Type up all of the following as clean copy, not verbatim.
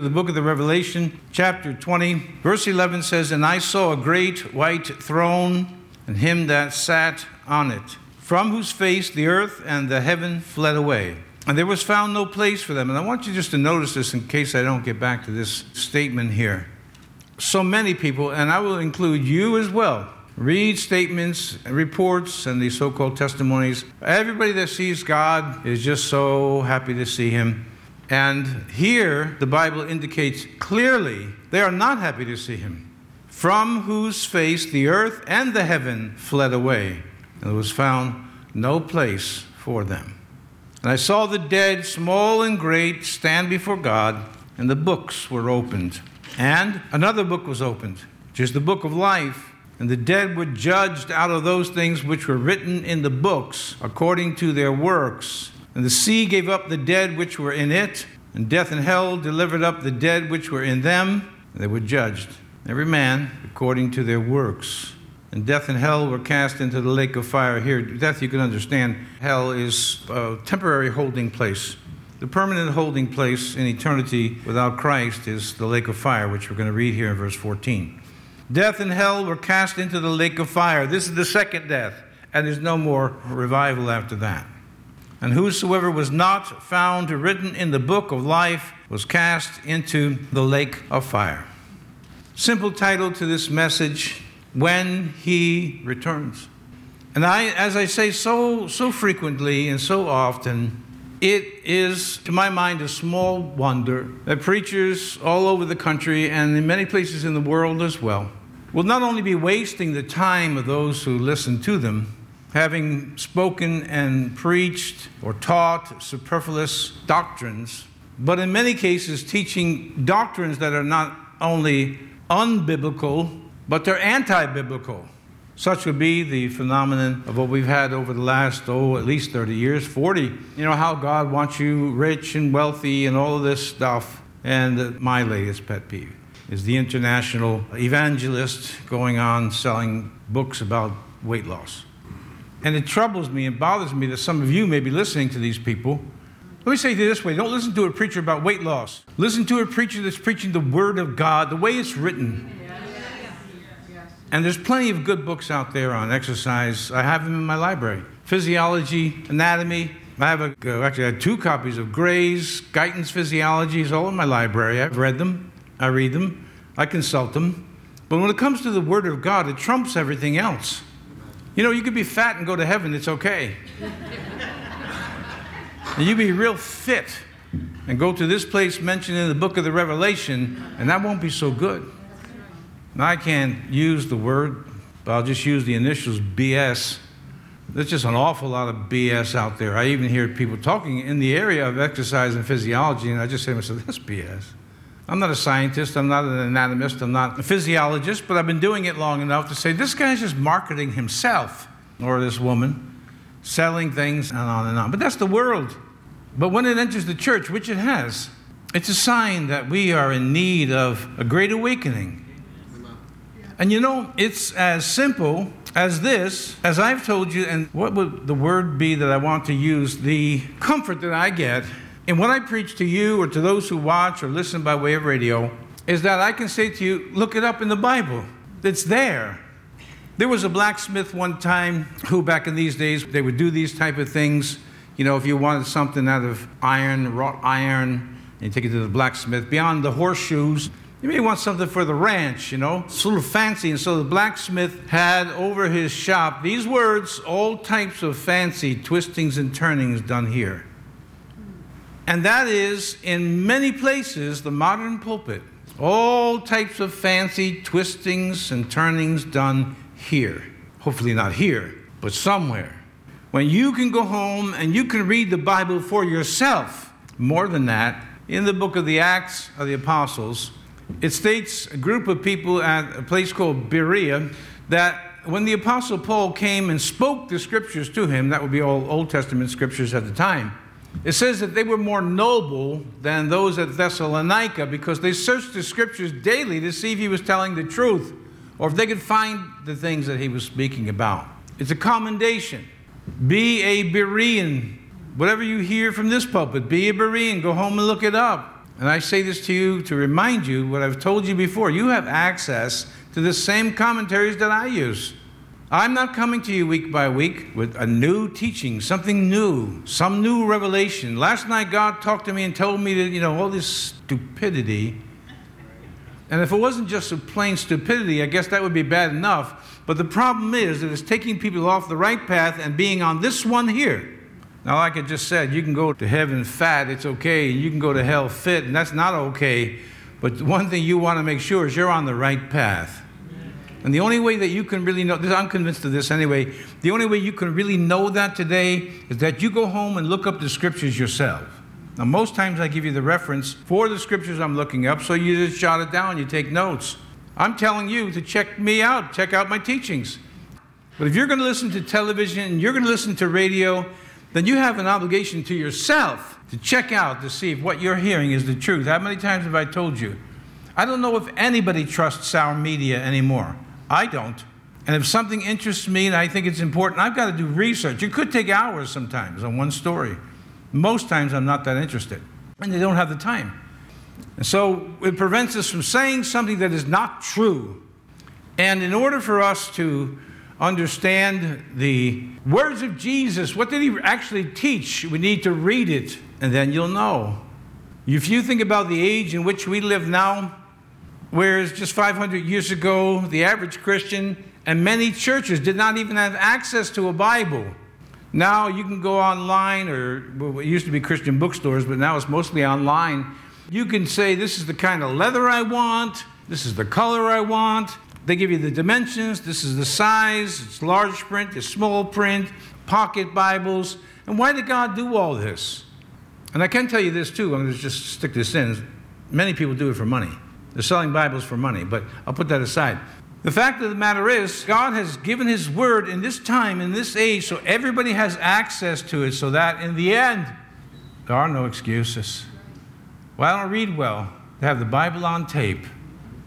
The book of the Revelation, chapter 20, verse 11 says, "And I saw a great white throne, and him that sat on it, from whose face the earth and the heaven fled away. And there was found no place for them." And I want you just to notice this in case I don't get back to this statement here. So many people, and I will include you as well, read statements, reports, and the so-called testimonies. Everybody that sees God is just so happy to see him. And here, the Bible indicates clearly they are not happy to see him. From whose face the earth and the heaven fled away, and there was found no place for them. And I saw the dead, small and great, stand before God, and the books were opened. And another book was opened, which is the book of life. And the dead were judged out of those things which were written in the books, according to their works. And the sea gave up the dead which were in it, and death and hell delivered up the dead which were in them. They were judged, every man according to their works. And death and hell were cast into the lake of fire. Here, death, you can understand, hell is a temporary holding place. The permanent holding place in eternity without Christ is the lake of fire, which we're going to read here in verse 14. Death and hell were cast into the lake of fire. This is the second death, and there's no more revival after that. And whosoever was not found written in the book of life was cast into the lake of fire. Simple title to this message, When He Returns. And as I say so frequently and so often, it is, to my mind, a small wonder that preachers all over the country and in many places in the world as well will not only be wasting the time of those who listen to them, having spoken and preached or taught superfluous doctrines, but in many cases teaching doctrines that are not only unbiblical, but they're anti-biblical. Such would be the phenomenon of what we've had over the last, at least 30 years, 40. You know, how God wants you rich and wealthy and all of this stuff. And my latest pet peeve is the international evangelist going on selling books about weight loss. And it troubles me and bothers me that some of you may be listening to these people. Let me say it this way. Don't listen to a preacher about weight loss. Listen to a preacher that's preaching the Word of God, the way it's written. And there's plenty of good books out there on exercise. I have them in my library. Physiology, anatomy. I have two copies of Gray's, Guyton's Physiology. It's all in my library. I've read them. I read them. I consult them. But when it comes to the Word of God, it trumps everything else. You know, you could be fat and go to heaven. It's okay. And you be real fit and go to this place mentioned in the book of the Revelation, and that won't be so good. Now, I can't use the word, but I'll just use the initials, BS. There's just an awful lot of BS out there. I even hear people talking in the area of exercise and physiology, and I just say to myself, that's BS. I'm not a scientist, I'm not an anatomist, I'm not a physiologist, but I've been doing it long enough to say this guy's just marketing himself, or this woman, selling things, and on and on. But that's the world. But when it enters the church, which it has, it's a sign that we are in need of a great awakening. And you know, it's as simple as this, as I've told you, and what would the word be that I want to use? The comfort that I get in what I preach to you or to those who watch or listen by way of radio is that I can say to you, look it up in the Bible. It's there. There was a blacksmith one time who, back in these days, they would do these type of things. You know, if you wanted something out of iron, wrought iron, and you take it to the blacksmith, beyond the horseshoes, you may want something for the ranch, you know. It's a little fancy. And so the blacksmith had over his shop these words, all types of fancy twistings and turnings done here. And that is, in many places, the modern pulpit. All types of fancy twistings and turnings done here. Hopefully not here, but somewhere. When you can go home and you can read the Bible for yourself. More than that, in the book of the Acts of the Apostles, it states a group of people at a place called Berea that when the Apostle Paul came and spoke the scriptures to him, that would be all Old Testament scriptures at the time, it says that they were more noble than those at Thessalonica because they searched the scriptures daily to see if he was telling the truth or if they could find the things that he was speaking about. It's a commendation. Be a Berean. Whatever you hear from this pulpit, be a Berean. Go home and look it up. And I say this to you to remind you what I've told you before. You have access to the same commentaries that I use. I'm not coming to you week by week with a new teaching, something new, some new revelation. Last night God talked to me and told me that, all this stupidity. And if it wasn't just a plain stupidity, I guess that would be bad enough. But the problem is that it's taking people off the right path and being on this one here. Now, like I just said, you can go to heaven fat, it's okay. You can go to hell fit, and that's not okay. But one thing you want to make sure is you're on the right path. And the only way that you can really know, I'm convinced of this anyway, the only way you can really know that today is that you go home and look up the scriptures yourself. Now, most times I give you the reference for the scriptures I'm looking up, so you just jot it down, you take notes. I'm telling you to check me out, check out my teachings. But if you're going to listen to television and you're going to listen to radio, then you have an obligation to yourself to check out to see if what you're hearing is the truth. How many times have I told you? I don't know if anybody trusts our media anymore. I don't. And if something interests me and I think it's important, I've got to do research. It could take hours sometimes on one story. Most times I'm not that interested. And they don't have the time. And so it prevents us from saying something that is not true. And in order for us to understand the words of Jesus, what did he actually teach? We need to read it, and then you'll know. If you think about the age in which we live now, whereas just 500 years ago, the average Christian and many churches did not even have access to a Bible. Now you can go online, or it used to be Christian bookstores, but now it's mostly online. You can say, this is the kind of leather I want, this is the color I want. They give you the dimensions, this is the size, it's large print, it's small print, pocket Bibles. And why did God do all this? And I can tell you this too, I'm going to just stick this in. Many people do it for money. They're selling Bibles for money, but I'll put that aside. The fact of the matter is, God has given his word in this time, in this age, so everybody has access to it, so that in the end, there are no excuses. Well, I don't read well. They have the Bible on tape.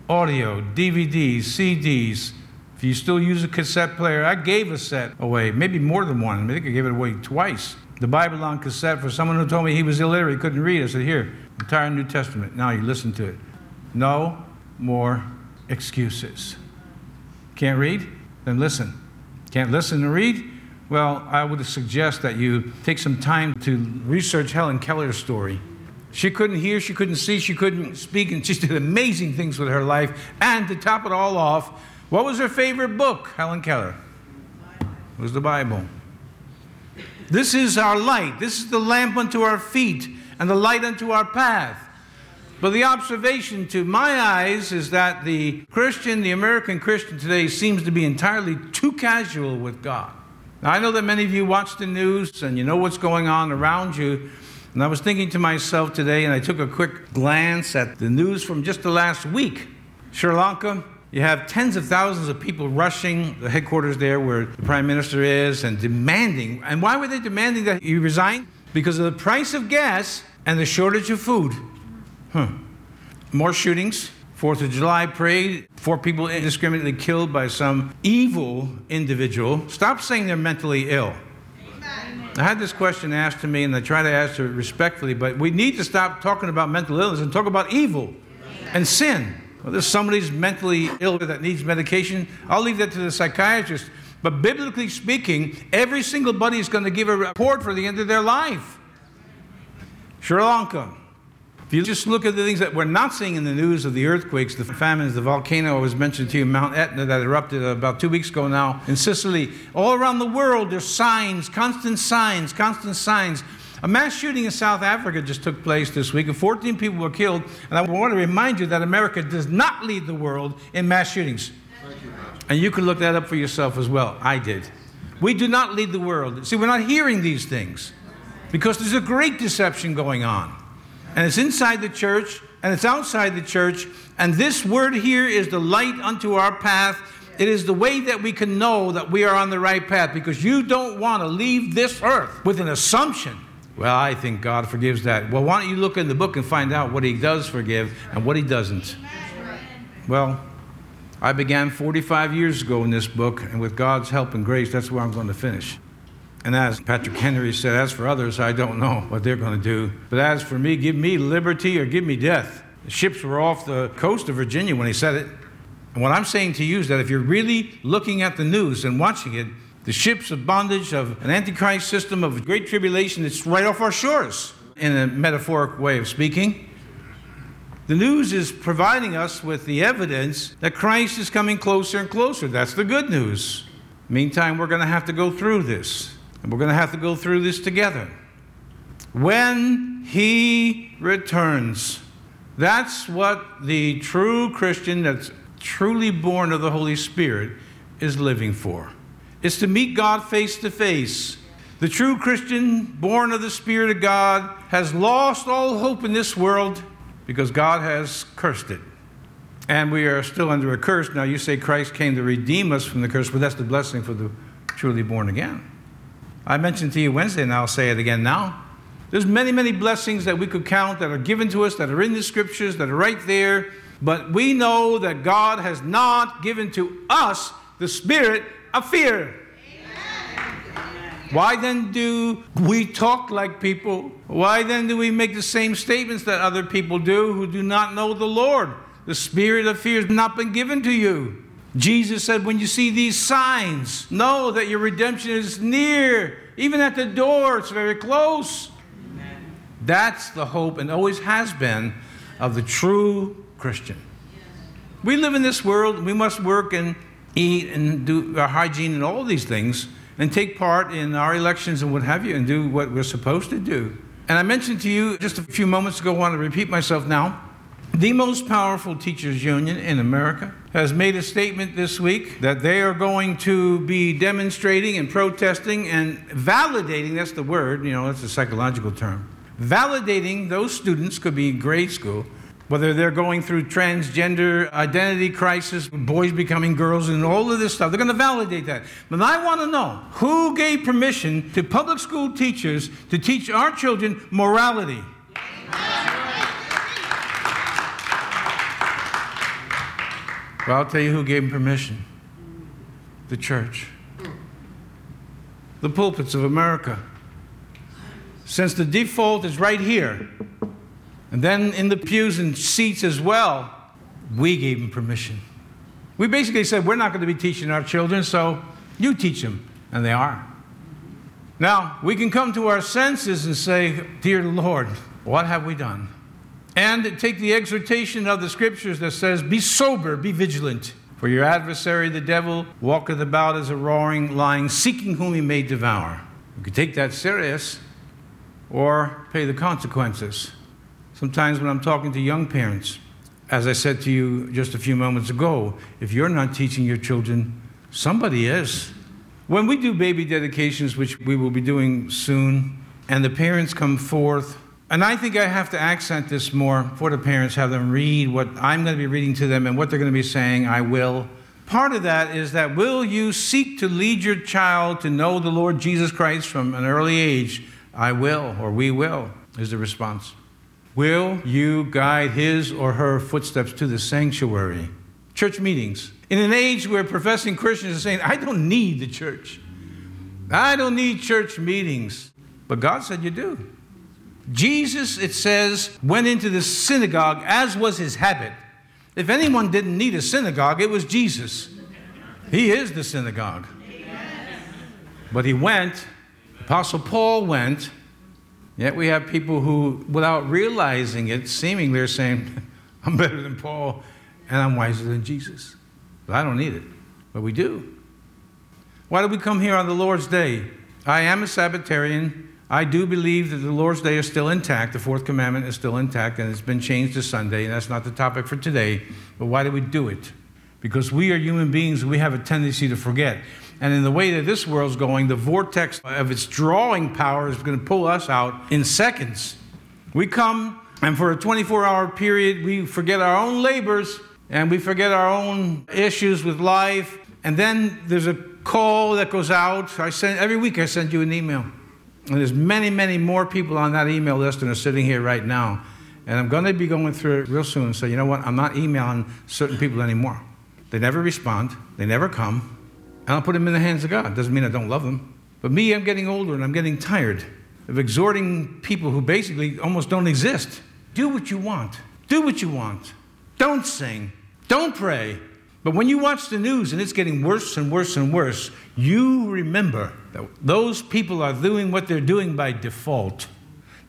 Audio, DVDs, CDs. If you still use a cassette player, I gave a set away, maybe more than one. I think I gave it away twice. The Bible on cassette for someone who told me he was illiterate, he couldn't read. I said, here, entire New Testament. Now you listen to it. No more excuses. Can't read? Then listen. Can't listen and read? Well, I would suggest that you take some time to research Helen Keller's story. She couldn't hear, she couldn't see, she couldn't speak, and she did amazing things with her life. And to top it all off, what was her favorite book, Helen Keller? It was the Bible. This is our light. This is the lamp unto our feet and the light unto our path. But the observation to my eyes is that the American Christian today seems to be entirely too casual with God. Now, I know that many of you watch the news and you know what's going on around you. And I was thinking to myself today, and I took a quick glance at the news from just the last week. Sri Lanka, you have tens of thousands of people rushing the headquarters there where the prime minister is and demanding. And why were they demanding that he resign? Because of the price of gas and the shortage of food. More shootings. 4th of July parade. 4 people indiscriminately killed by some evil individual. Stop saying they're mentally ill. I had this question asked to me, and I try to answer it respectfully, but we need to stop talking about mental illness and talk about evil and sin. Well, there's somebody's mentally ill that needs medication. I'll leave that to the psychiatrist. But biblically speaking, every single body is going to give a report for the end of their life. Sri Lanka. If you just look at the things that we're not seeing in the news of the earthquakes, the famines, the volcano I was mentioning to you, Mount Etna that erupted about 2 weeks ago now in Sicily. All around the world there's signs, constant signs, constant signs. A mass shooting in South Africa just took place this week and 14 people were killed. And I want to remind you that America does not lead the world in mass shootings. Thank you. And you can look that up for yourself as well. I did. We do not lead the world. See, we're not hearing these things because there's a great deception going on. And it's inside the church, and it's outside the church. And this word here is the light unto our path. It is the way that we can know that we are on the right path, because you don't want to leave this earth with an assumption. Well, I think God forgives that. Well, why don't you look in the book and find out what he does forgive and what he doesn't? Well, I began 45 years ago in this book, and with God's help and grace, that's where I'm going to finish. And as Patrick Henry said, as for others, I don't know what they're going to do. But as for me, give me liberty or give me death. The ships were off the coast of Virginia when he said it. And what I'm saying to you is that if you're really looking at the news and watching it, the ships of bondage of an antichrist system of great tribulation, it's right off our shores, in a metaphoric way of speaking. The news is providing us with the evidence that Christ is coming closer and closer. That's the good news. Meantime, we're going to have to go through this. And we're going to have to go through this together. When he returns, that's what the true Christian that's truly born of the Holy Spirit is living for. It's to meet God face to face. The true Christian born of the Spirit of God has lost all hope in this world because God has cursed it. And we are still under a curse. Now you say Christ came to redeem us from the curse, but that's the blessing for the truly born again. I mentioned to you Wednesday, and I'll say it again now. There's many, many blessings that we could count that are given to us, that are in the scriptures, that are right there. But we know that God has not given to us the spirit of fear. Why then do we talk like people? Why then do we make the same statements that other people do who do not know the Lord? The spirit of fear has not been given to you. Jesus said, when you see these signs, know that your redemption is near. Even at the door, it's very close. Amen. That's the hope, and always has been, of the true Christian. Yes. We live in this world. We must work and eat and do our hygiene and all these things, and take part in our elections and what have you, and do what we're supposed to do. And I mentioned to you just a few moments ago, I want to repeat myself now, the most powerful teachers union in America has made a statement this week that they are going to be demonstrating and protesting and validating, that's the word, that's a psychological term, validating those students, could be grade school, whether they're going through transgender identity crisis, boys becoming girls, and all of this stuff. They're going to validate that. But I want to know, who gave permission to public school teachers to teach our children morality? Well, I'll tell you who gave them permission. The church. The pulpits of America. Since the default is right here, and then in the pews and seats as well, we gave them permission. We basically said, we're not going to be teaching our children, so you teach them. And they are. Now, we can come to our senses and say, dear Lord, what have we done? And take the exhortation of the scriptures that says, be sober, be vigilant. For your adversary, the devil, walketh about as a roaring lion, seeking whom he may devour. You can take that serious or pay the consequences. Sometimes when I'm talking to young parents, as I said to you just a few moments ago, if you're not teaching your children, somebody is. When we do baby dedications, which we will be doing soon, and the parents come forth, and I think I have to accent this more for the parents, have them read what I'm going to be reading to them and what they're going to be saying, I will. Part of that is that will you seek to lead your child to know the Lord Jesus Christ from an early age? I will, or we will, is the response. Will you guide his or her footsteps to the sanctuary? Church meetings. In an age where professing Christians are saying, I don't need the church. I don't need church meetings. But God said you do. Jesus, it says, went into the synagogue, as was his habit. If anyone didn't need a synagogue, it was Jesus. He is the synagogue. Amen. But he went. Apostle Paul went. Yet we have people who, without realizing it, seemingly are saying, I'm better than Paul, and I'm wiser than Jesus. But I don't need it. But we do. Why do we come here on the Lord's Day? I am a Sabbatarian. I do believe that the Lord's Day is still intact. The fourth commandment is still intact, and it's been changed to Sunday, and that's not the topic for today. But why do we do it? Because we are human beings. We have a tendency to forget. And in the way that this world's going, the vortex of its drawing power is going to pull us out in seconds. We come, and for a 24-hour period, we forget our own labors, and we forget our own issues with life. And then there's a call that goes out. Every week I send you an email. And there's many, many more people on that email list than are sitting here right now. And I'm going to be going through it real soon. So you know what? I'm not emailing certain people anymore. They never respond. They never come. And I'll put them in the hands of God. Doesn't mean I don't love them. But me, I'm getting older and I'm getting tired of exhorting people who basically almost don't exist. Do what you want. Do what you want. Don't sing. Don't pray. But when you watch the news and it's getting worse and worse and worse, you remember that those people are doing what they're doing by default.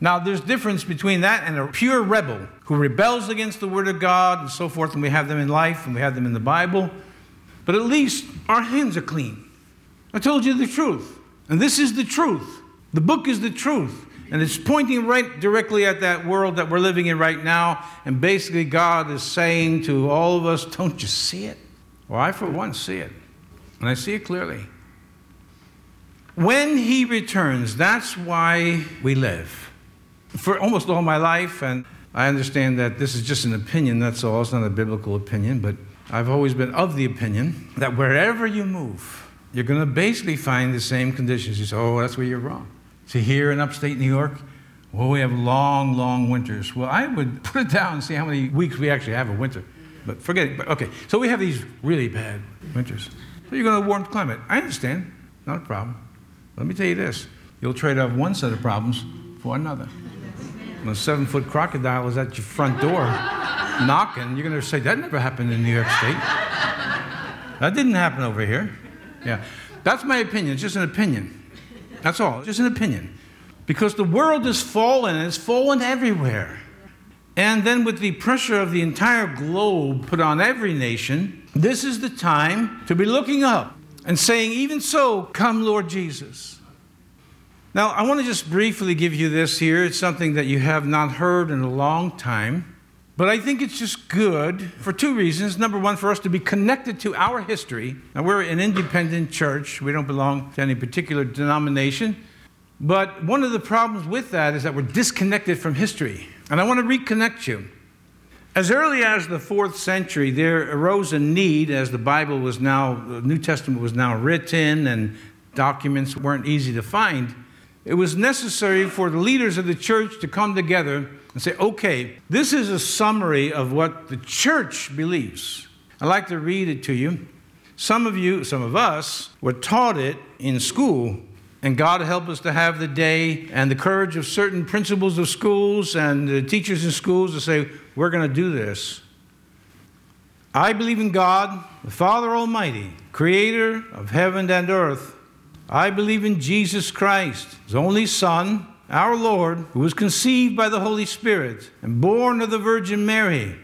Now, there's a difference between that and a pure rebel who rebels against the Word of God and so forth, and we have them in life and we have them in the Bible. But at least our hands are clean. I told you the truth. And this is the truth. The book is the truth. And it's pointing right directly at that world that we're living in right now. And basically God is saying to all of us, don't you see it? Well, I for one see it. And I see it clearly. When he returns, that's why we live. For almost all my life, and I understand that this is just an opinion, that's all. It's not a biblical opinion, but I've always been of the opinion that wherever you move, you're going to basically find the same conditions. You say, oh, that's where you're wrong. See, here in upstate New York, well, we have long, long winters. Well, I would put it down and see how many weeks we actually have a winter. But forget it. But okay, so we have these really bad winters. So you're going to a warm climate. I understand. Not a problem. Let me tell you this. You'll trade off one set of problems for another. When a 7-foot crocodile is at your front door knocking, you're going to say, that never happened in New York State. That didn't happen over here. Yeah, that's my opinion. It's just an opinion. That's all. Just an opinion. Because the world is fallen. It's fallen everywhere. And then with the pressure of the entire globe put on every nation, this is the time to be looking up and saying, even so, come Lord Jesus. Now, I want to just briefly give you this here. It's something that you have not heard in a long time. But I think it's just good for two reasons. Number one, for us to be connected to our history. Now, we're an independent church. We don't belong to any particular denomination. But one of the problems with that is that we're disconnected from history. And I want to reconnect you. As early as the 4th century, there arose a need, as the New Testament was now written and documents weren't easy to find. It was necessary for the leaders of the church to come together and say, okay, this is a summary of what the church believes. I'd like to read it to you. Some of us were taught it in school, and God help us to have the day and the courage of certain principals of schools and the teachers in schools to say, we're going to do this. I believe in God, the Father Almighty, creator of heaven and earth. I believe in Jesus Christ, his only Son, our Lord, who was conceived by the Holy Spirit and born of the Virgin Mary.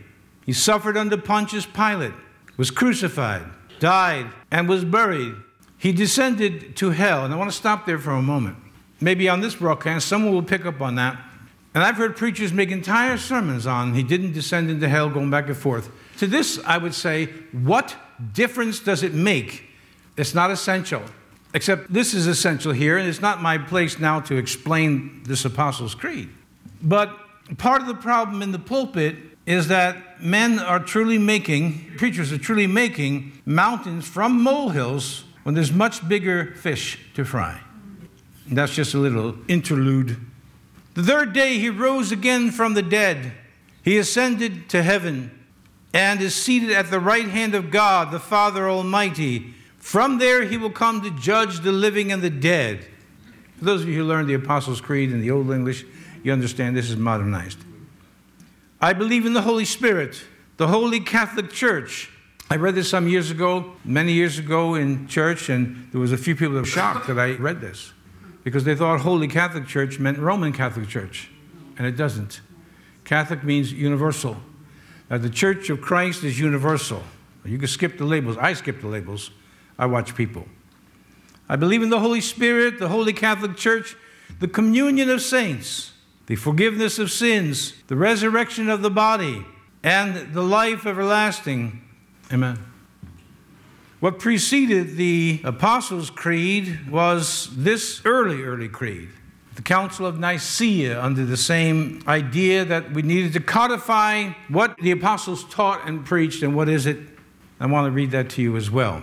He suffered under Pontius Pilate, was crucified, died, and was buried. He descended to hell. And I want to stop there for a moment. Maybe on this broadcast, someone will pick up on that. And I've heard preachers make entire sermons on he didn't descend into hell, going back and forth. To this, I would say, what difference does it make? It's not essential. Except this is essential here, and it's not my place now to explain this Apostles' Creed. But part of the problem in the pulpit is that preachers are truly making mountains from molehills when there's much bigger fish to fry. And that's just a little interlude. The third day he rose again from the dead. He ascended to heaven and is seated at the right hand of God, the Father Almighty. From there, he will come to judge the living and the dead. For those of you who learned the Apostles' Creed in the Old English, you understand this is modernized. I believe in the Holy Spirit, the Holy Catholic Church. I read this many years ago in church, and there was a few people that were shocked that I read this because they thought Holy Catholic Church meant Roman Catholic Church, and it doesn't. Catholic means universal. Now, the Church of Christ is universal. You can skip the labels. I skip the labels. I watch people. I believe in the Holy Spirit, the Holy Catholic Church, the communion of saints, the forgiveness of sins, the resurrection of the body, and the life everlasting. Amen. What preceded the Apostles' Creed was this early creed, the Council of Nicaea, under the same idea that we needed to codify what the Apostles taught and preached, and what is it? I want to read that to you as well.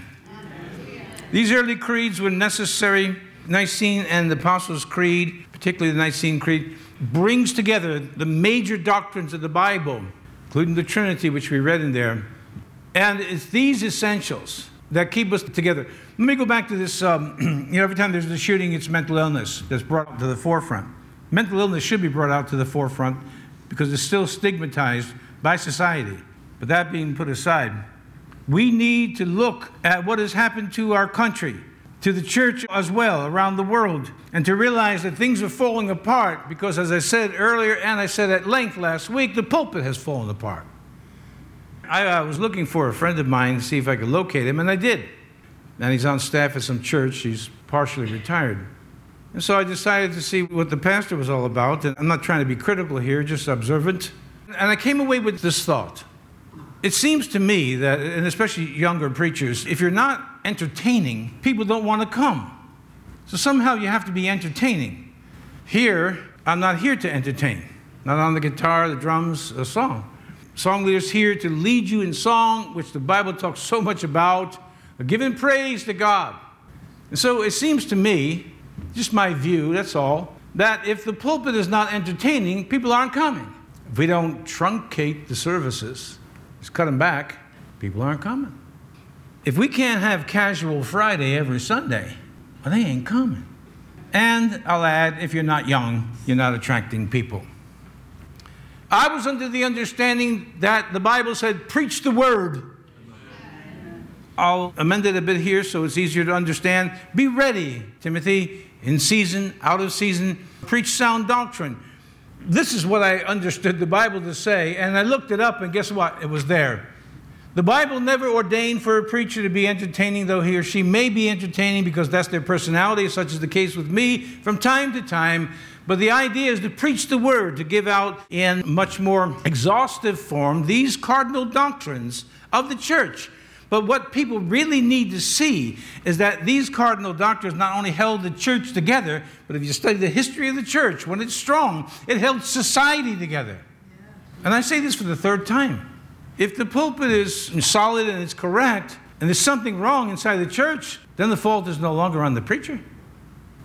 Amen. These early creeds were necessary. Nicene and the Apostles' Creed, particularly the Nicene Creed, brings together the major doctrines of the Bible, including the Trinity, which we read in there. And it's these essentials that keep us together. Let me go back to this. Every time there's a shooting, it's mental illness that's brought to the forefront. Mental illness should be brought out to the forefront because it's still stigmatized by society. But that being put aside, we need to look at what has happened to our country, to the church as well, around the world, and to realize that things are falling apart because, as I said earlier, and I said at length last week, the pulpit has fallen apart. I was looking for a friend of mine to see if I could locate him, and I did. And he's on staff at some church. He's partially retired. And so I decided to see what the pastor was all about. And I'm not trying to be critical here, just observant. And I came away with this thought. It seems to me that, and especially younger preachers, if you're not entertaining, people don't want to come. So somehow you have to be entertaining. Here, I'm not here to entertain. Not on the guitar, the drums, a song. Song leaders here to lead you in song, which the Bible talks so much about, giving praise to God. And so it seems to me, just my view, that's all, that if the pulpit is not entertaining, people aren't coming. If we don't truncate the services, just cut them back, people aren't coming. If we can't have casual Friday every Sunday, well, they ain't coming. And I'll add, if you're not young, you're not attracting people. I was under the understanding that the Bible said, preach the word. I'll amend it a bit here so it's easier to understand. Be ready, Timothy, in season, out of season. Preach sound doctrine. This is what I understood the Bible to say, and I looked it up, and guess what? It was there. The Bible never ordained for a preacher to be entertaining, though he or she may be entertaining because that's their personality, such is the case with me from time to time. But the idea is to preach the word, to give out in much more exhaustive form these cardinal doctrines of the church. But what people really need to see is that these cardinal doctrines not only held the church together, but if you study the history of the church, when it's strong, it held society together. And I say this for the third time. If the pulpit is solid and it's correct, and there's something wrong inside the church, then the fault is no longer on the preacher.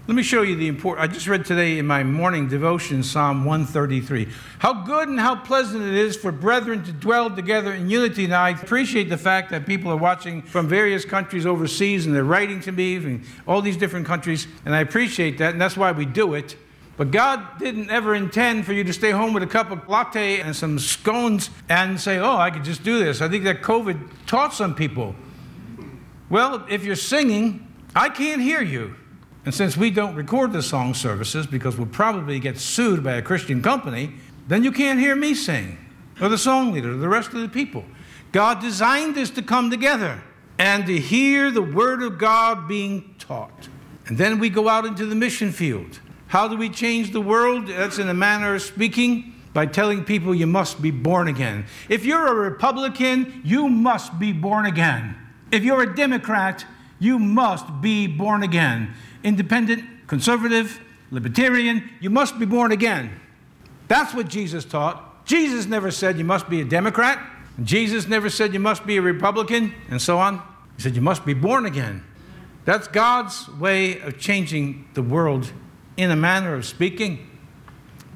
Let me show you the important. I just read today in my morning devotion, Psalm 133. How good and how pleasant it is for brethren to dwell together in unity. Now, I appreciate the fact that people are watching from various countries overseas, and they're writing to me from all these different countries, and I appreciate that, and that's why we do it. But God didn't ever intend for you to stay home with a cup of latte and some scones and say, oh, I could just do this. I think that COVID taught some people. Well, if you're singing, I can't hear you. And since we don't record the song services because we'll probably get sued by a Christian company, then you can't hear me sing, or the song leader, or the rest of the people. God designed us to come together and to hear the word of God being taught. And then we go out into the mission field. How do we change the world? That's in a manner of speaking, by telling people you must be born again. If you're a Republican, you must be born again. If you're a Democrat, you must be born again. Independent, conservative, libertarian, you must be born again. That's what Jesus taught. Jesus never said you must be a Democrat. Jesus never said you must be a Republican, and so on. He said you must be born again. That's God's way of changing the world in a manner of speaking.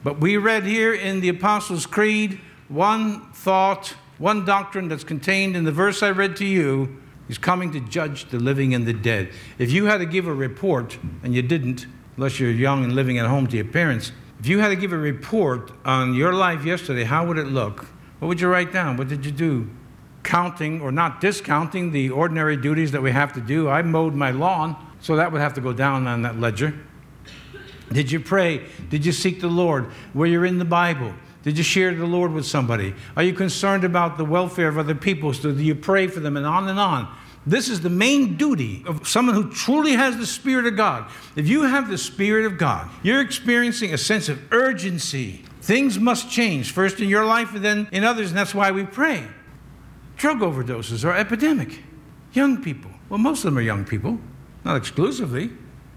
But we read here in the Apostles' Creed one thought, one doctrine that's contained in the verse I read to you. He's coming to judge the living and the dead. If you had to give a report, and you didn't, unless you're young and living at home to your parents, if you had to give a report on your life yesterday, how would it look? What would you write down? What did you do? Counting or not discounting the ordinary duties that we have to do. I mowed my lawn, so that would have to go down on that ledger. Did you pray? Did you seek the Lord? Were you in the Bible? Did you share the Lord with somebody? Are you concerned about the welfare of other people? So do you pray for them? And on and on. This is the main duty of someone who truly has the Spirit of God. If you have the Spirit of God, you're experiencing a sense of urgency. Things must change, first in your life and then in others, and that's why we pray. Drug overdoses are epidemic. Young people, well, most of them are young people, not exclusively.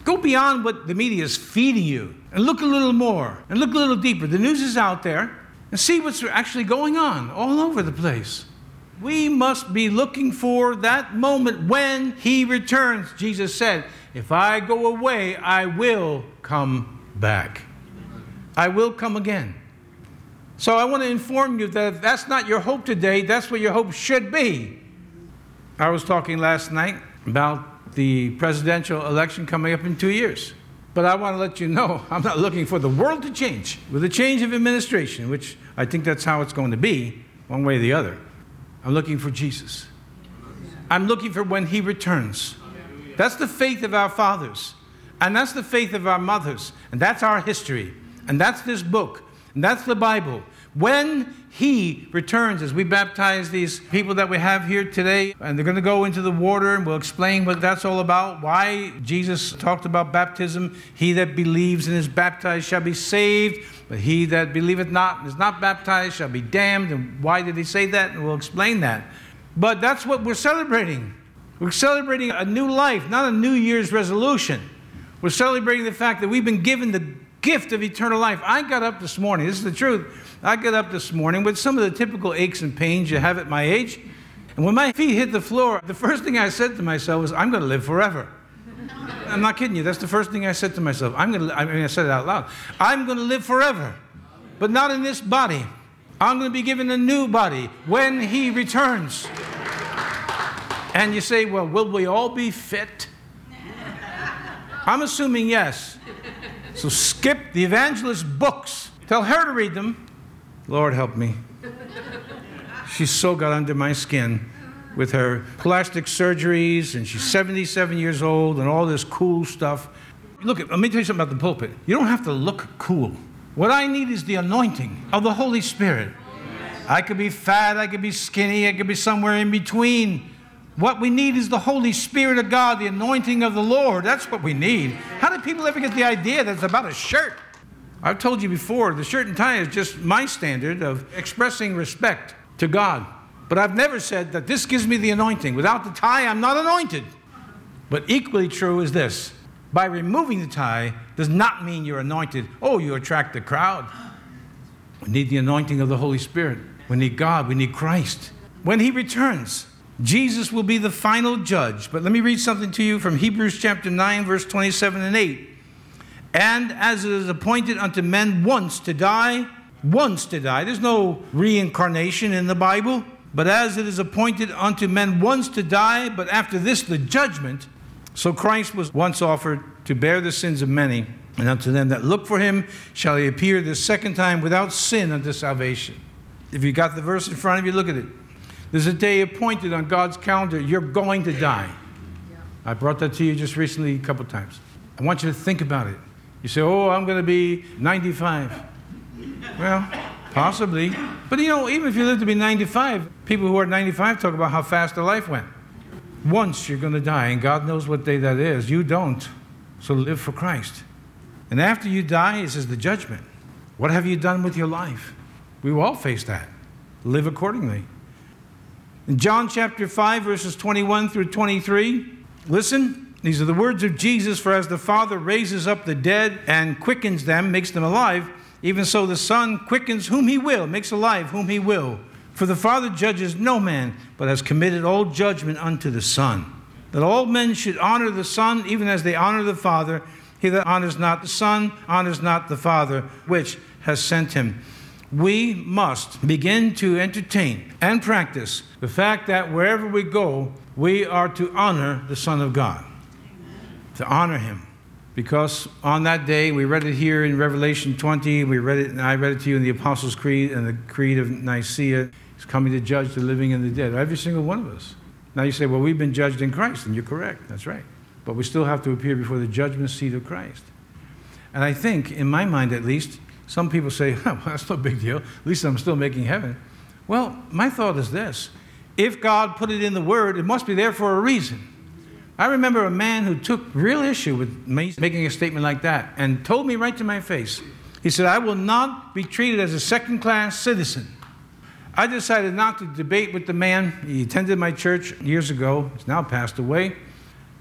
Go beyond what the media is feeding you and look a little more and look a little deeper. The news is out there and see what's actually going on all over the place. We must be looking for that moment when he returns. Jesus said, if I go away, I will come back. I will come again. So I want to inform you that if that's not your hope today, that's what your hope should be. I was talking last night about the presidential election coming up in 2 years. But I want to let you know, I'm not looking for the world to change. With a change of administration, which I think that's how it's going to be, one way or the other, I'm looking for Jesus. I'm looking for when he returns. That's the faith of our fathers. And that's the faith of our mothers. And that's our history. And that's this book. And that's the Bible. When he returns, as we baptize these people that we have here today, and they're going to go into the water, and we'll explain what that's all about, why Jesus talked about baptism. He that believes and is baptized shall be saved, but he that believeth not and is not baptized shall be damned. And why did he say that? And we'll explain that. But that's what we're celebrating. We're celebrating a new life, not a New Year's resolution. We're celebrating the fact that we've been given the gift of eternal life. I got up this morning, this is the truth, I got up this morning with some of the typical aches and pains you have at my age, and when my feet hit the floor, the first thing I said to myself was, I'm going to live forever. I'm not kidding you, that's the first thing I said to myself. I said it out loud. I'm going to live forever, but not in this body. I'm going to be given a new body when he returns. And you say, well, will we all be fit? I'm assuming yes. So skip the evangelist's books. Tell her to read them. Lord, help me. She so got under my skin with her plastic surgeries, and she's 77 years old and all this cool stuff. Look, let me tell you something about the pulpit. You don't have to look cool. What I need is the anointing of the Holy Spirit. I could be fat, I could be skinny, I could be somewhere in between. What we need is the Holy Spirit of God, the anointing of the Lord. That's what we need. How do people ever get the idea that it's about a shirt? I've told you before, the shirt and tie is just my standard of expressing respect to God. But I've never said that this gives me the anointing. Without the tie, I'm not anointed. But equally true is this. By removing the tie does not mean you're anointed. Oh, you attract the crowd. We need the anointing of the Holy Spirit. We need God. We need Christ. When he returns, Jesus will be the final judge. But let me read something to you from Hebrews chapter 9, verse 27 and 8. And as it is appointed unto men once to die, there's no reincarnation in the Bible, but as it is appointed unto men once to die, but after this the judgment, so Christ was once offered to bear the sins of many, and unto them that look for him shall he appear the second time without sin unto salvation. If you got the verse in front of you, look at it. There's a day appointed on God's calendar. You're going to die. Yeah. I brought that to you just recently a couple times. I want you to think about it. You say, oh, I'm going to be 95. Well, possibly. But you know, even if you live to be 95, people who are 95 talk about how fast their life went. Once you're going to die, and God knows what day that is. You don't. So live for Christ. And after you die, it says the judgment. What have you done with your life? We will all face that. Live accordingly. In John chapter 5, verses 21 through 23, listen, these are the words of Jesus. For as the Father raises up the dead and quickens them, makes them alive, even so the Son quickens whom he will, makes alive whom he will. For the Father judges no man, but has committed all judgment unto the Son, that all men should honor the Son, even as they honor the Father. He that honors not the Son honors not the Father, which has sent him. We must begin to entertain and practice the fact that wherever we go, we are to honor the Son of God. Amen. To honor him. Because on that day, we read it here in Revelation 20, we read it, and I read it to you in the Apostles' Creed and the Creed of Nicaea. He's coming to judge the living and the dead, every single one of us. Now you say, well, we've been judged in Christ, and you're correct, that's right. But we still have to appear before the judgment seat of Christ. And I think, in my mind at least, some people say, oh, well, that's no big deal, at least I'm still making heaven. Well, my thought is this: if God put it in the Word, it must be there for a reason. I remember a man who took real issue with making a statement like that and told me right to my face. He said, I will not be treated as a second-class citizen. I decided not to debate with the man. He attended my church years ago. He's now passed away.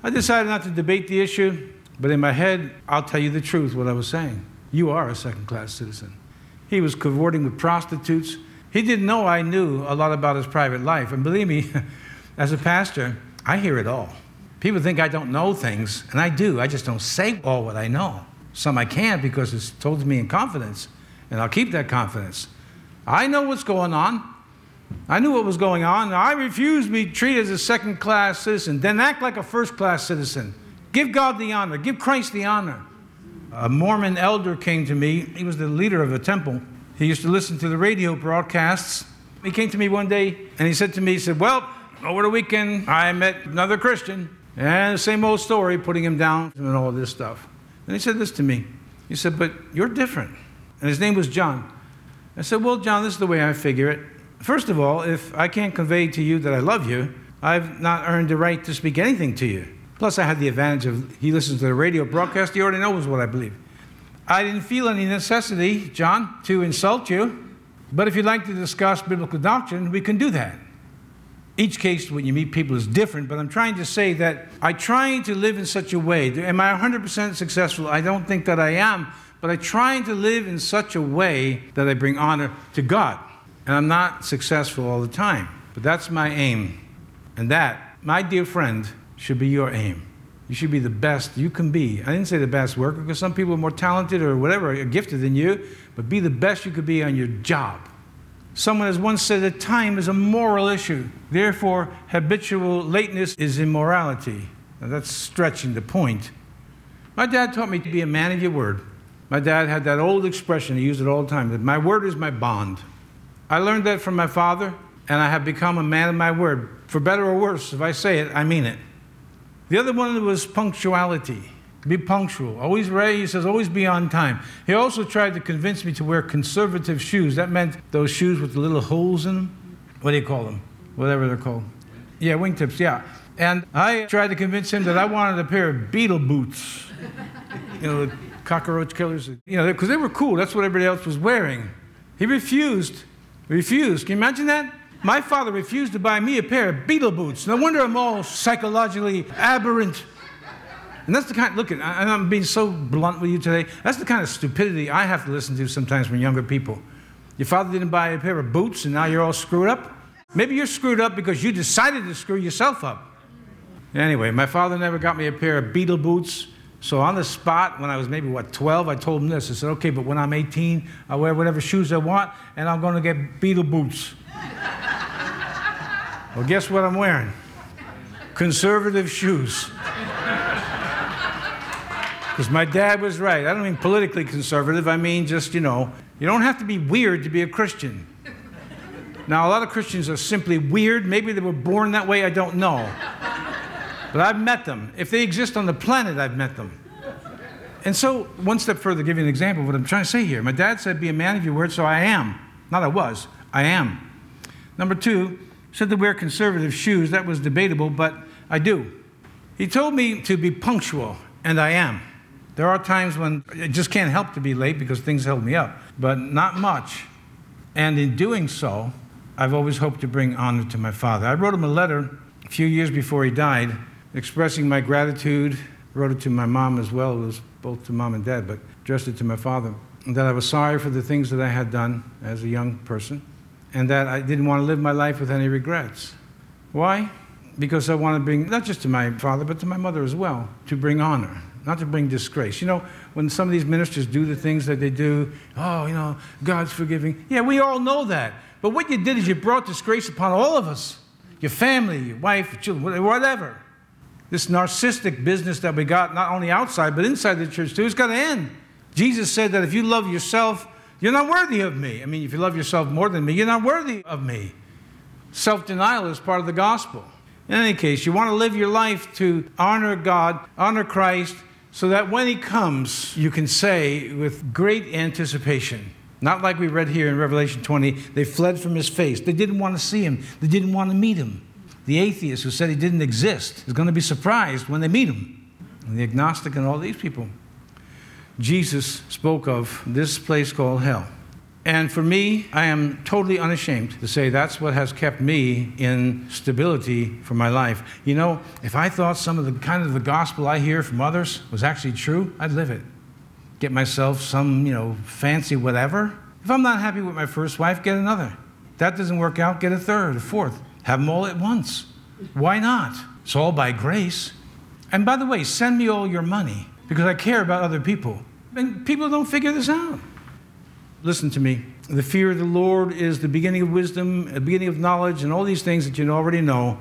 I decided not to debate the issue, but in my head, I'll tell you the truth, what I was saying. You are a second-class citizen. He was cavorting with prostitutes. He didn't know I knew a lot about his private life. And believe me, as a pastor, I hear it all. People think I don't know things, and I do. I just don't say all what I know. Some I can't because it's told to me in confidence, and I'll keep that confidence. I know what's going on. I knew what was going on. I refuse to be treated as a second-class citizen. Then act like a first-class citizen. Give God the honor. Give Christ the honor. A Mormon elder came to me. He was the leader of a temple. He used to listen to the radio broadcasts. He came to me one day, and he said to me, well, over the weekend, I met another Christian. And the same old story, putting him down and all of this stuff. And he said this to me. He said, but you're different. And his name was John. I said, well, John, this is the way I figure it. First of all, if I can't convey to you that I love you, I've not earned the right to speak anything to you. Plus, I had the advantage of he listens to the radio broadcast. He already knows what I believe. I didn't feel any necessity, John, to insult you. But if you'd like to discuss biblical doctrine, we can do that. Each case when you meet people is different, but I'm trying to say that I try to live in such a way. Am I 100% successful? I don't think that I am, but I try to live in such a way that I bring honor to God. And I'm not successful all the time, but that's my aim. And that, my dear friend, should be your aim. You should be the best you can be. I didn't say the best worker, because some people are more talented or whatever, are gifted than you, but be the best you could be on your job. Someone has once said that time is a moral issue. Therefore, habitual lateness is immorality. Now, that's stretching the point. My dad taught me to be a man of your word. My dad had that old expression, he used it all the time, that my word is my bond. I learned that from my father, and I have become a man of my word. For better or worse, if I say it, I mean it. The other one was punctuality. Be punctual. Always ready. He says, always be on time. He also tried to convince me to wear conservative shoes. That meant those shoes with the little holes in them. What do you call them? Whatever they're called. Yeah, wingtips, yeah. And I tried to convince him that I wanted a pair of beetle boots. You know, the cockroach killers. You know, because they were cool. That's what everybody else was wearing. He refused. Can you imagine that? My father refused to buy me a pair of beetle boots. No wonder I'm all psychologically aberrant. And that's the kind, look, and I'm being so blunt with you today, that's the kind of stupidity I have to listen to sometimes from younger people. Your father didn't buy a pair of boots and now you're all screwed up? Maybe you're screwed up because you decided to screw yourself up. Anyway, my father never got me a pair of beetle boots. So on the spot, when I was maybe, 12, I told him this. I said, okay, but when I'm 18, I'll wear whatever shoes I want and I'm going to get beetle boots. Well, guess what I'm wearing? Conservative shoes. Because my dad was right. I don't mean politically conservative. I mean just, you don't have to be weird to be a Christian. Now, a lot of Christians are simply weird. Maybe they were born that way. I don't know. But I've met them. If they exist on the planet, I've met them. And so, one step further, give you an example of what I'm trying to say here. My dad said, be a man of your word, so I am. Not I was. I am. Number two, said to wear conservative shoes. That was debatable, but I do. He told me to be punctual, and I am. There are times when I just can't help to be late because things held me up, but not much. And in doing so, I've always hoped to bring honor to my father. I wrote him a letter a few years before he died, expressing my gratitude. I wrote it to my mom as well. It was both to mom and dad, but addressed it to my father. And that I was sorry for the things that I had done as a young person, and that I didn't want to live my life with any regrets. Why? Because I want to bring, not just to my father, but to my mother as well, to bring honor. not to bring disgrace. You know, when some of these ministers do the things that they do, oh, you know, God's forgiving. Yeah, we all know that. But what you did is you brought disgrace upon all of us, your family, your wife, your children, whatever. This narcissistic business that we got, not only outside, but inside the church too, it's got to end. Jesus said that if you love yourself, you're not worthy of me. I mean, if you love yourself more than me, you're not worthy of me. Self-denial is part of the gospel. In any case, you want to live your life to honor God, honor Christ, so that when he comes, you can say with great anticipation, not like we read here in Revelation 20, they fled from his face. They didn't want to see him. They didn't want to meet him. The atheist who said he didn't exist is going to be surprised when they meet him. And the agnostic and all these people. Jesus spoke of this place called hell. And for me, I am totally unashamed to say that's what has kept me in stability for my life. You know, if I thought some of the kind of the gospel I hear from others was actually true, I'd live it. Get myself some, you know, fancy whatever. If I'm not happy with my first wife, get another. If that doesn't work out, get a third, a fourth. Have them all at once. Why not? It's all by grace. And by the way, send me all your money because I care about other people. And people don't figure this out. Listen to me. The fear of the Lord is the beginning of wisdom, the beginning of knowledge, and all these things that you already know.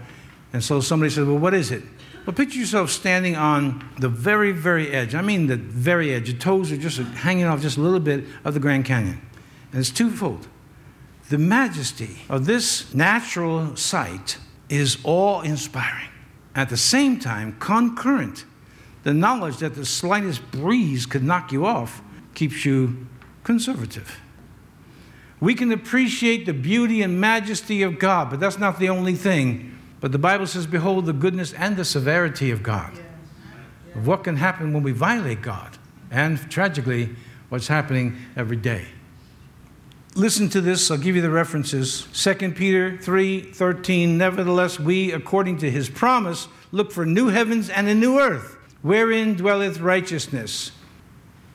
And so somebody says, well, what is it? Well, picture yourself standing on the very, very edge. I mean the very edge. Your toes are just hanging off just a little bit of the Grand Canyon. And it's twofold. The majesty of this natural sight is awe-inspiring. At the same time, concurrent, the knowledge that the slightest breeze could knock you off keeps you conservative. We can appreciate the beauty and majesty of God, but that's not the only thing. But the Bible says, behold the goodness and the severity of God. Yes. Yes. Of what can happen when we violate God. And tragically, what's happening every day. Listen to this. I'll give you the references. 2 Peter 3:13. Nevertheless, we, according to his promise, look for new heavens and a new earth, wherein dwelleth righteousness.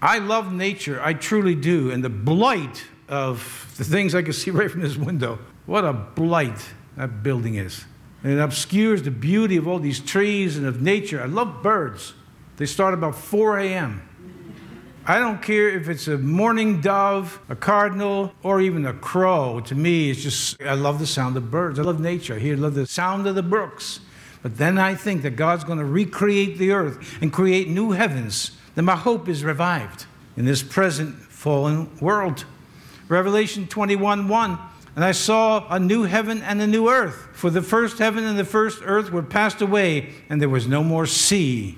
I love nature. I truly do. And the blight of the things I can see right from this window. What a blight that building is. And it obscures the beauty of all these trees and of nature. I love birds. They start about 4 a.m. I don't care if it's a mourning dove, a cardinal, or even a crow. To me, it's just, I love the sound of birds. I love nature. I love the sound of the brooks. But then I think that God's going to recreate the earth and create new heavens. Then my hope is revived in this present fallen world. Revelation 21:1. And I saw a new heaven and a new earth, for the first heaven and the first earth were passed away, and there was no more sea.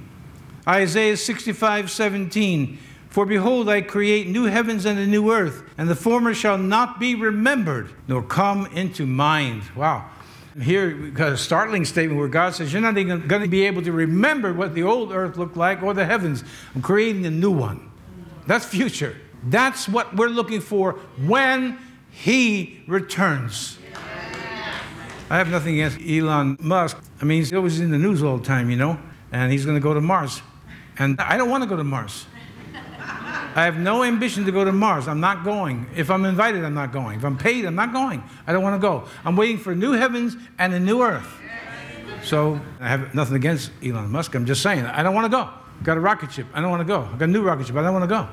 Isaiah 65:17, for behold, I create new heavens and a new earth, and the former shall not be remembered, nor come into mind. Wow. Here we've got a startling statement where God says, you're not even going to be able to remember what the old earth looked like or the heavens. I'm creating a new one. That's future. That's what we're looking for when he returns. Yes. I have nothing against Elon Musk. I mean, he's always in the news all the time, you know, and he's going to go to Mars. And I don't want to go to Mars. I have no ambition to go to Mars. I'm not going. If I'm invited, I'm not going. If I'm paid, I'm not going. I don't want to go. I'm waiting for new heavens and a new earth. Yes. So I have nothing against Elon Musk. I'm just saying, I don't want to go. I've got a rocket ship. I don't want to go. I've got a new rocket ship. I don't want to go.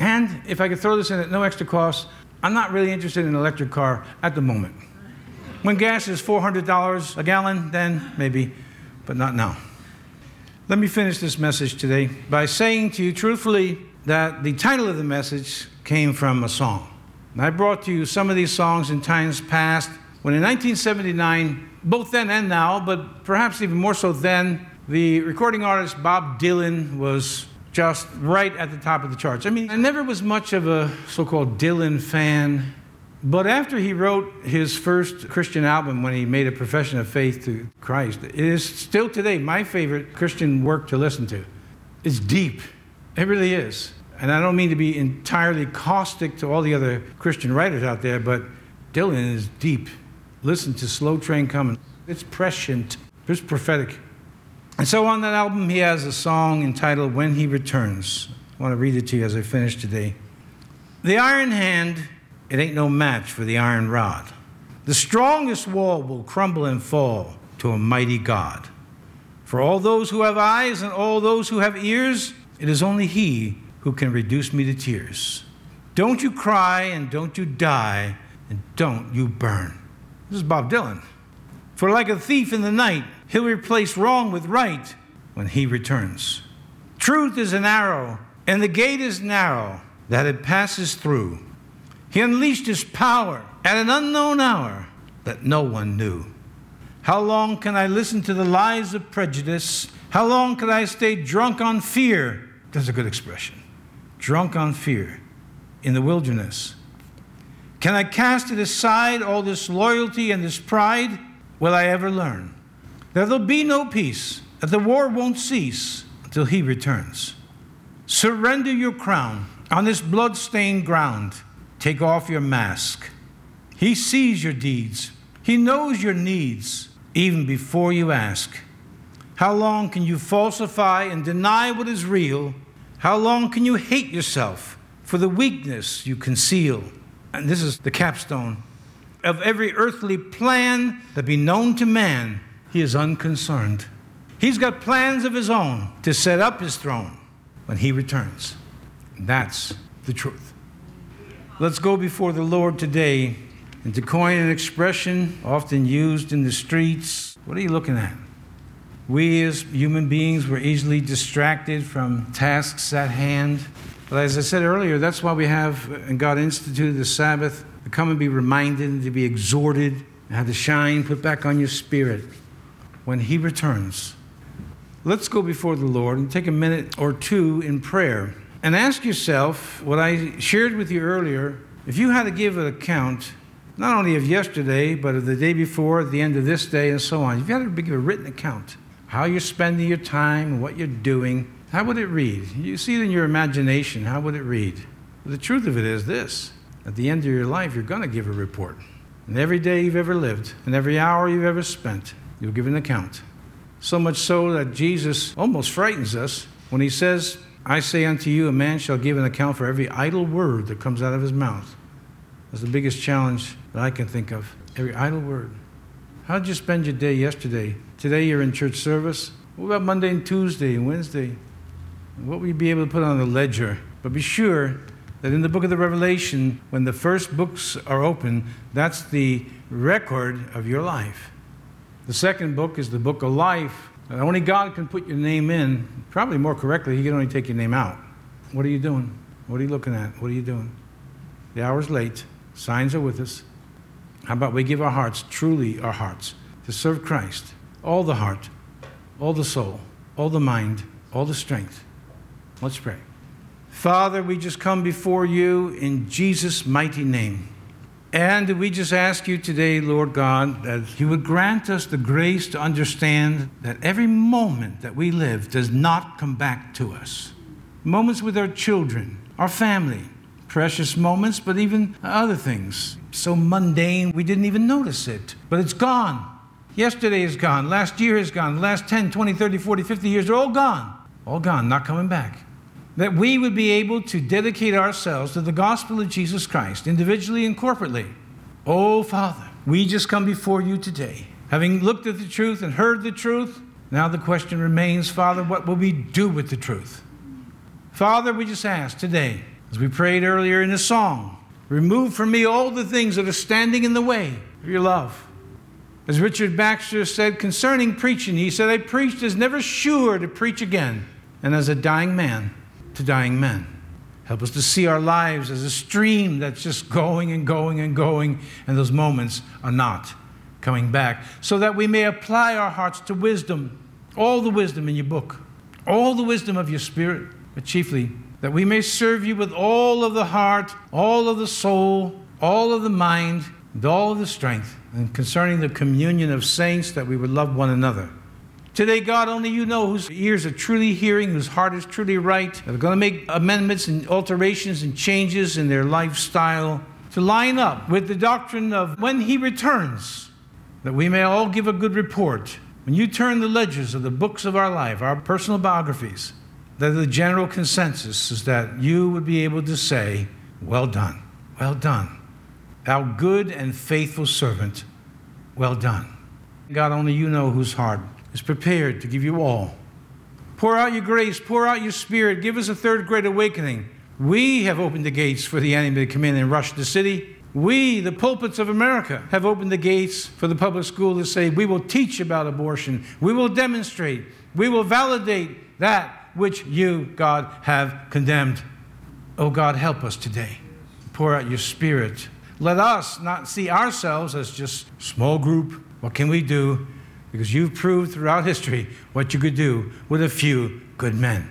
And if I could throw this in at no extra cost, I'm not really interested in an electric car at the moment. When gas is $400 a gallon, then maybe, but not now. Let me finish this message today by saying to you truthfully that the title of the message came from a song. And I brought to you some of these songs in times past when in 1979, both then and now, but perhaps even more so then, the recording artist Bob Dylan was just right at the top of the charts. I mean, I never was much of a so-called Dylan fan, but after he wrote his first Christian album when he made a profession of faith to Christ, it is still today my favorite Christian work to listen to. It's deep. It really is. And I don't mean to be entirely caustic to all the other Christian writers out there, but Dylan is deep. Listen to Slow Train Coming. It's prescient. It's prophetic. And so on that album, he has a song entitled When He Returns. I want to read it to you as I finish today. The iron hand, it ain't no match for the iron rod. The strongest wall will crumble and fall to a mighty God. For all those who have eyes and all those who have ears, it is only he who can reduce me to tears. Don't you cry, and don't you die, and don't you burn. This is Bob Dylan. For like a thief in the night, he'll replace wrong with right when he returns. Truth is an arrow, and the gate is narrow that it passes through. He unleashed his power at an unknown hour that no one knew. How long can I listen to the lies of prejudice? How long can I stay drunk on fear? That's a good expression. Drunk on fear in the wilderness. Can I cast it aside, all this loyalty and this pride? Will I ever learn that there'll be no peace, that the war won't cease until he returns? Surrender your crown on this blood-stained ground. Take off your mask. He sees your deeds. He knows your needs, even before you ask. How long can you falsify and deny what is real? How long can you hate yourself for the weakness you conceal? And this is the capstone. Of every earthly plan that be known to man, he is unconcerned. He's got plans of his own to set up his throne when he returns. And that's the truth. Let's go before the Lord today, and to coin an expression often used in the streets, what are you looking at? We as human beings were easily distracted from tasks at hand. But as I said earlier, that's why we have, and God instituted the Sabbath, to come and be reminded, to be exhorted, how to shine, put back on your spirit when he returns. Let's go before the Lord and take a minute or two in prayer. And ask yourself what I shared with you earlier. If you had to give an account, not only of yesterday, but of the day before, at the end of this day, and so on, if you had to give a written account, how you're spending your time, what you're doing, how would it read? You see it in your imagination. How would it read? The truth of it is this. At the end of your life, you're going to give a report. And every day you've ever lived, and every hour you've ever spent, you'll give an account. So much so that Jesus almost frightens us when he says, I say unto you, a man shall give an account for every idle word that comes out of his mouth. That's the biggest challenge that I can think of. Every idle word. How did you spend your day yesterday? Today you're in church service. What about Monday and Tuesday and Wednesday? What will you be able to put on the ledger? But be sure that in the book of the Revelation, when the first books are open, that's the record of your life. The second book is the book of life. And only God can put your name in. Probably more correctly, he can only take your name out. What are you doing? What are you looking at? What are you doing? The hour's late. Signs are with us. How about we give our hearts, truly our hearts, to serve Christ? All the heart, all the soul, all the mind, all the strength. Let's pray. Father, we just come before you in Jesus' mighty name. And we just ask you today, Lord God, that you would grant us the grace to understand that every moment that we live does not come back to us. Moments with our children, our family, precious moments, but even other things. So mundane, we didn't even notice it. But it's gone. Yesterday is gone. Last year is gone. The last 10, 20, 30, 40, 50 years are all gone. All gone, not coming back. That we would be able to dedicate ourselves to the gospel of Jesus Christ, individually and corporately. Oh, Father, we just come before you today. Having looked at the truth and heard the truth, now the question remains, Father, what will we do with the truth? Father, we just ask today, as we prayed earlier in a song, remove from me all the things that are standing in the way of your love. As Richard Baxter said concerning preaching, he said, I preached as never sure to preach again, and as a dying man, to dying men. Help us to see our lives as a stream that's just going and going and going, and those moments are not coming back, so that we may apply our hearts to wisdom, all the wisdom in your book, all the wisdom of your spirit, but chiefly that we may serve you with all of the heart, all of the soul, all of the mind, and all of the strength, and concerning the communion of saints, that we would love one another. Today, God, only you know whose ears are truly hearing, whose heart is truly right, that are going to make amendments and alterations and changes in their lifestyle to line up with the doctrine of when he returns, that we may all give a good report. When you turn the ledgers of the books of our life, our personal biographies, that the general consensus is that you would be able to say, well done, thou good and faithful servant, well done. God, only you know whose heart is prepared to give you all. Pour out your grace, pour out your spirit. Give us a third great awakening. We have opened the gates for the enemy to come in and rush the city. We, the pulpits of America, have opened the gates for the public school to say, we will teach about abortion. We will demonstrate. We will validate that which you, God, have condemned. Oh, God, help us today. Pour out your spirit. Let us not see ourselves as just small group. What can we do? Because you've proved throughout history what you could do with a few good men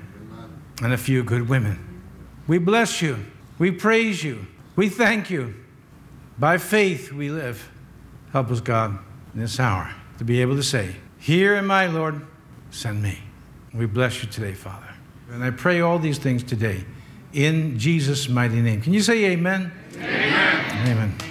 and a few good women. We bless you. We praise you. We thank you. By faith we live. Help us, God, in this hour to be able to say, here am I, Lord, send me. We bless you today, Father. And I pray all these things today in Jesus' mighty name. Can you say amen? Amen. Amen.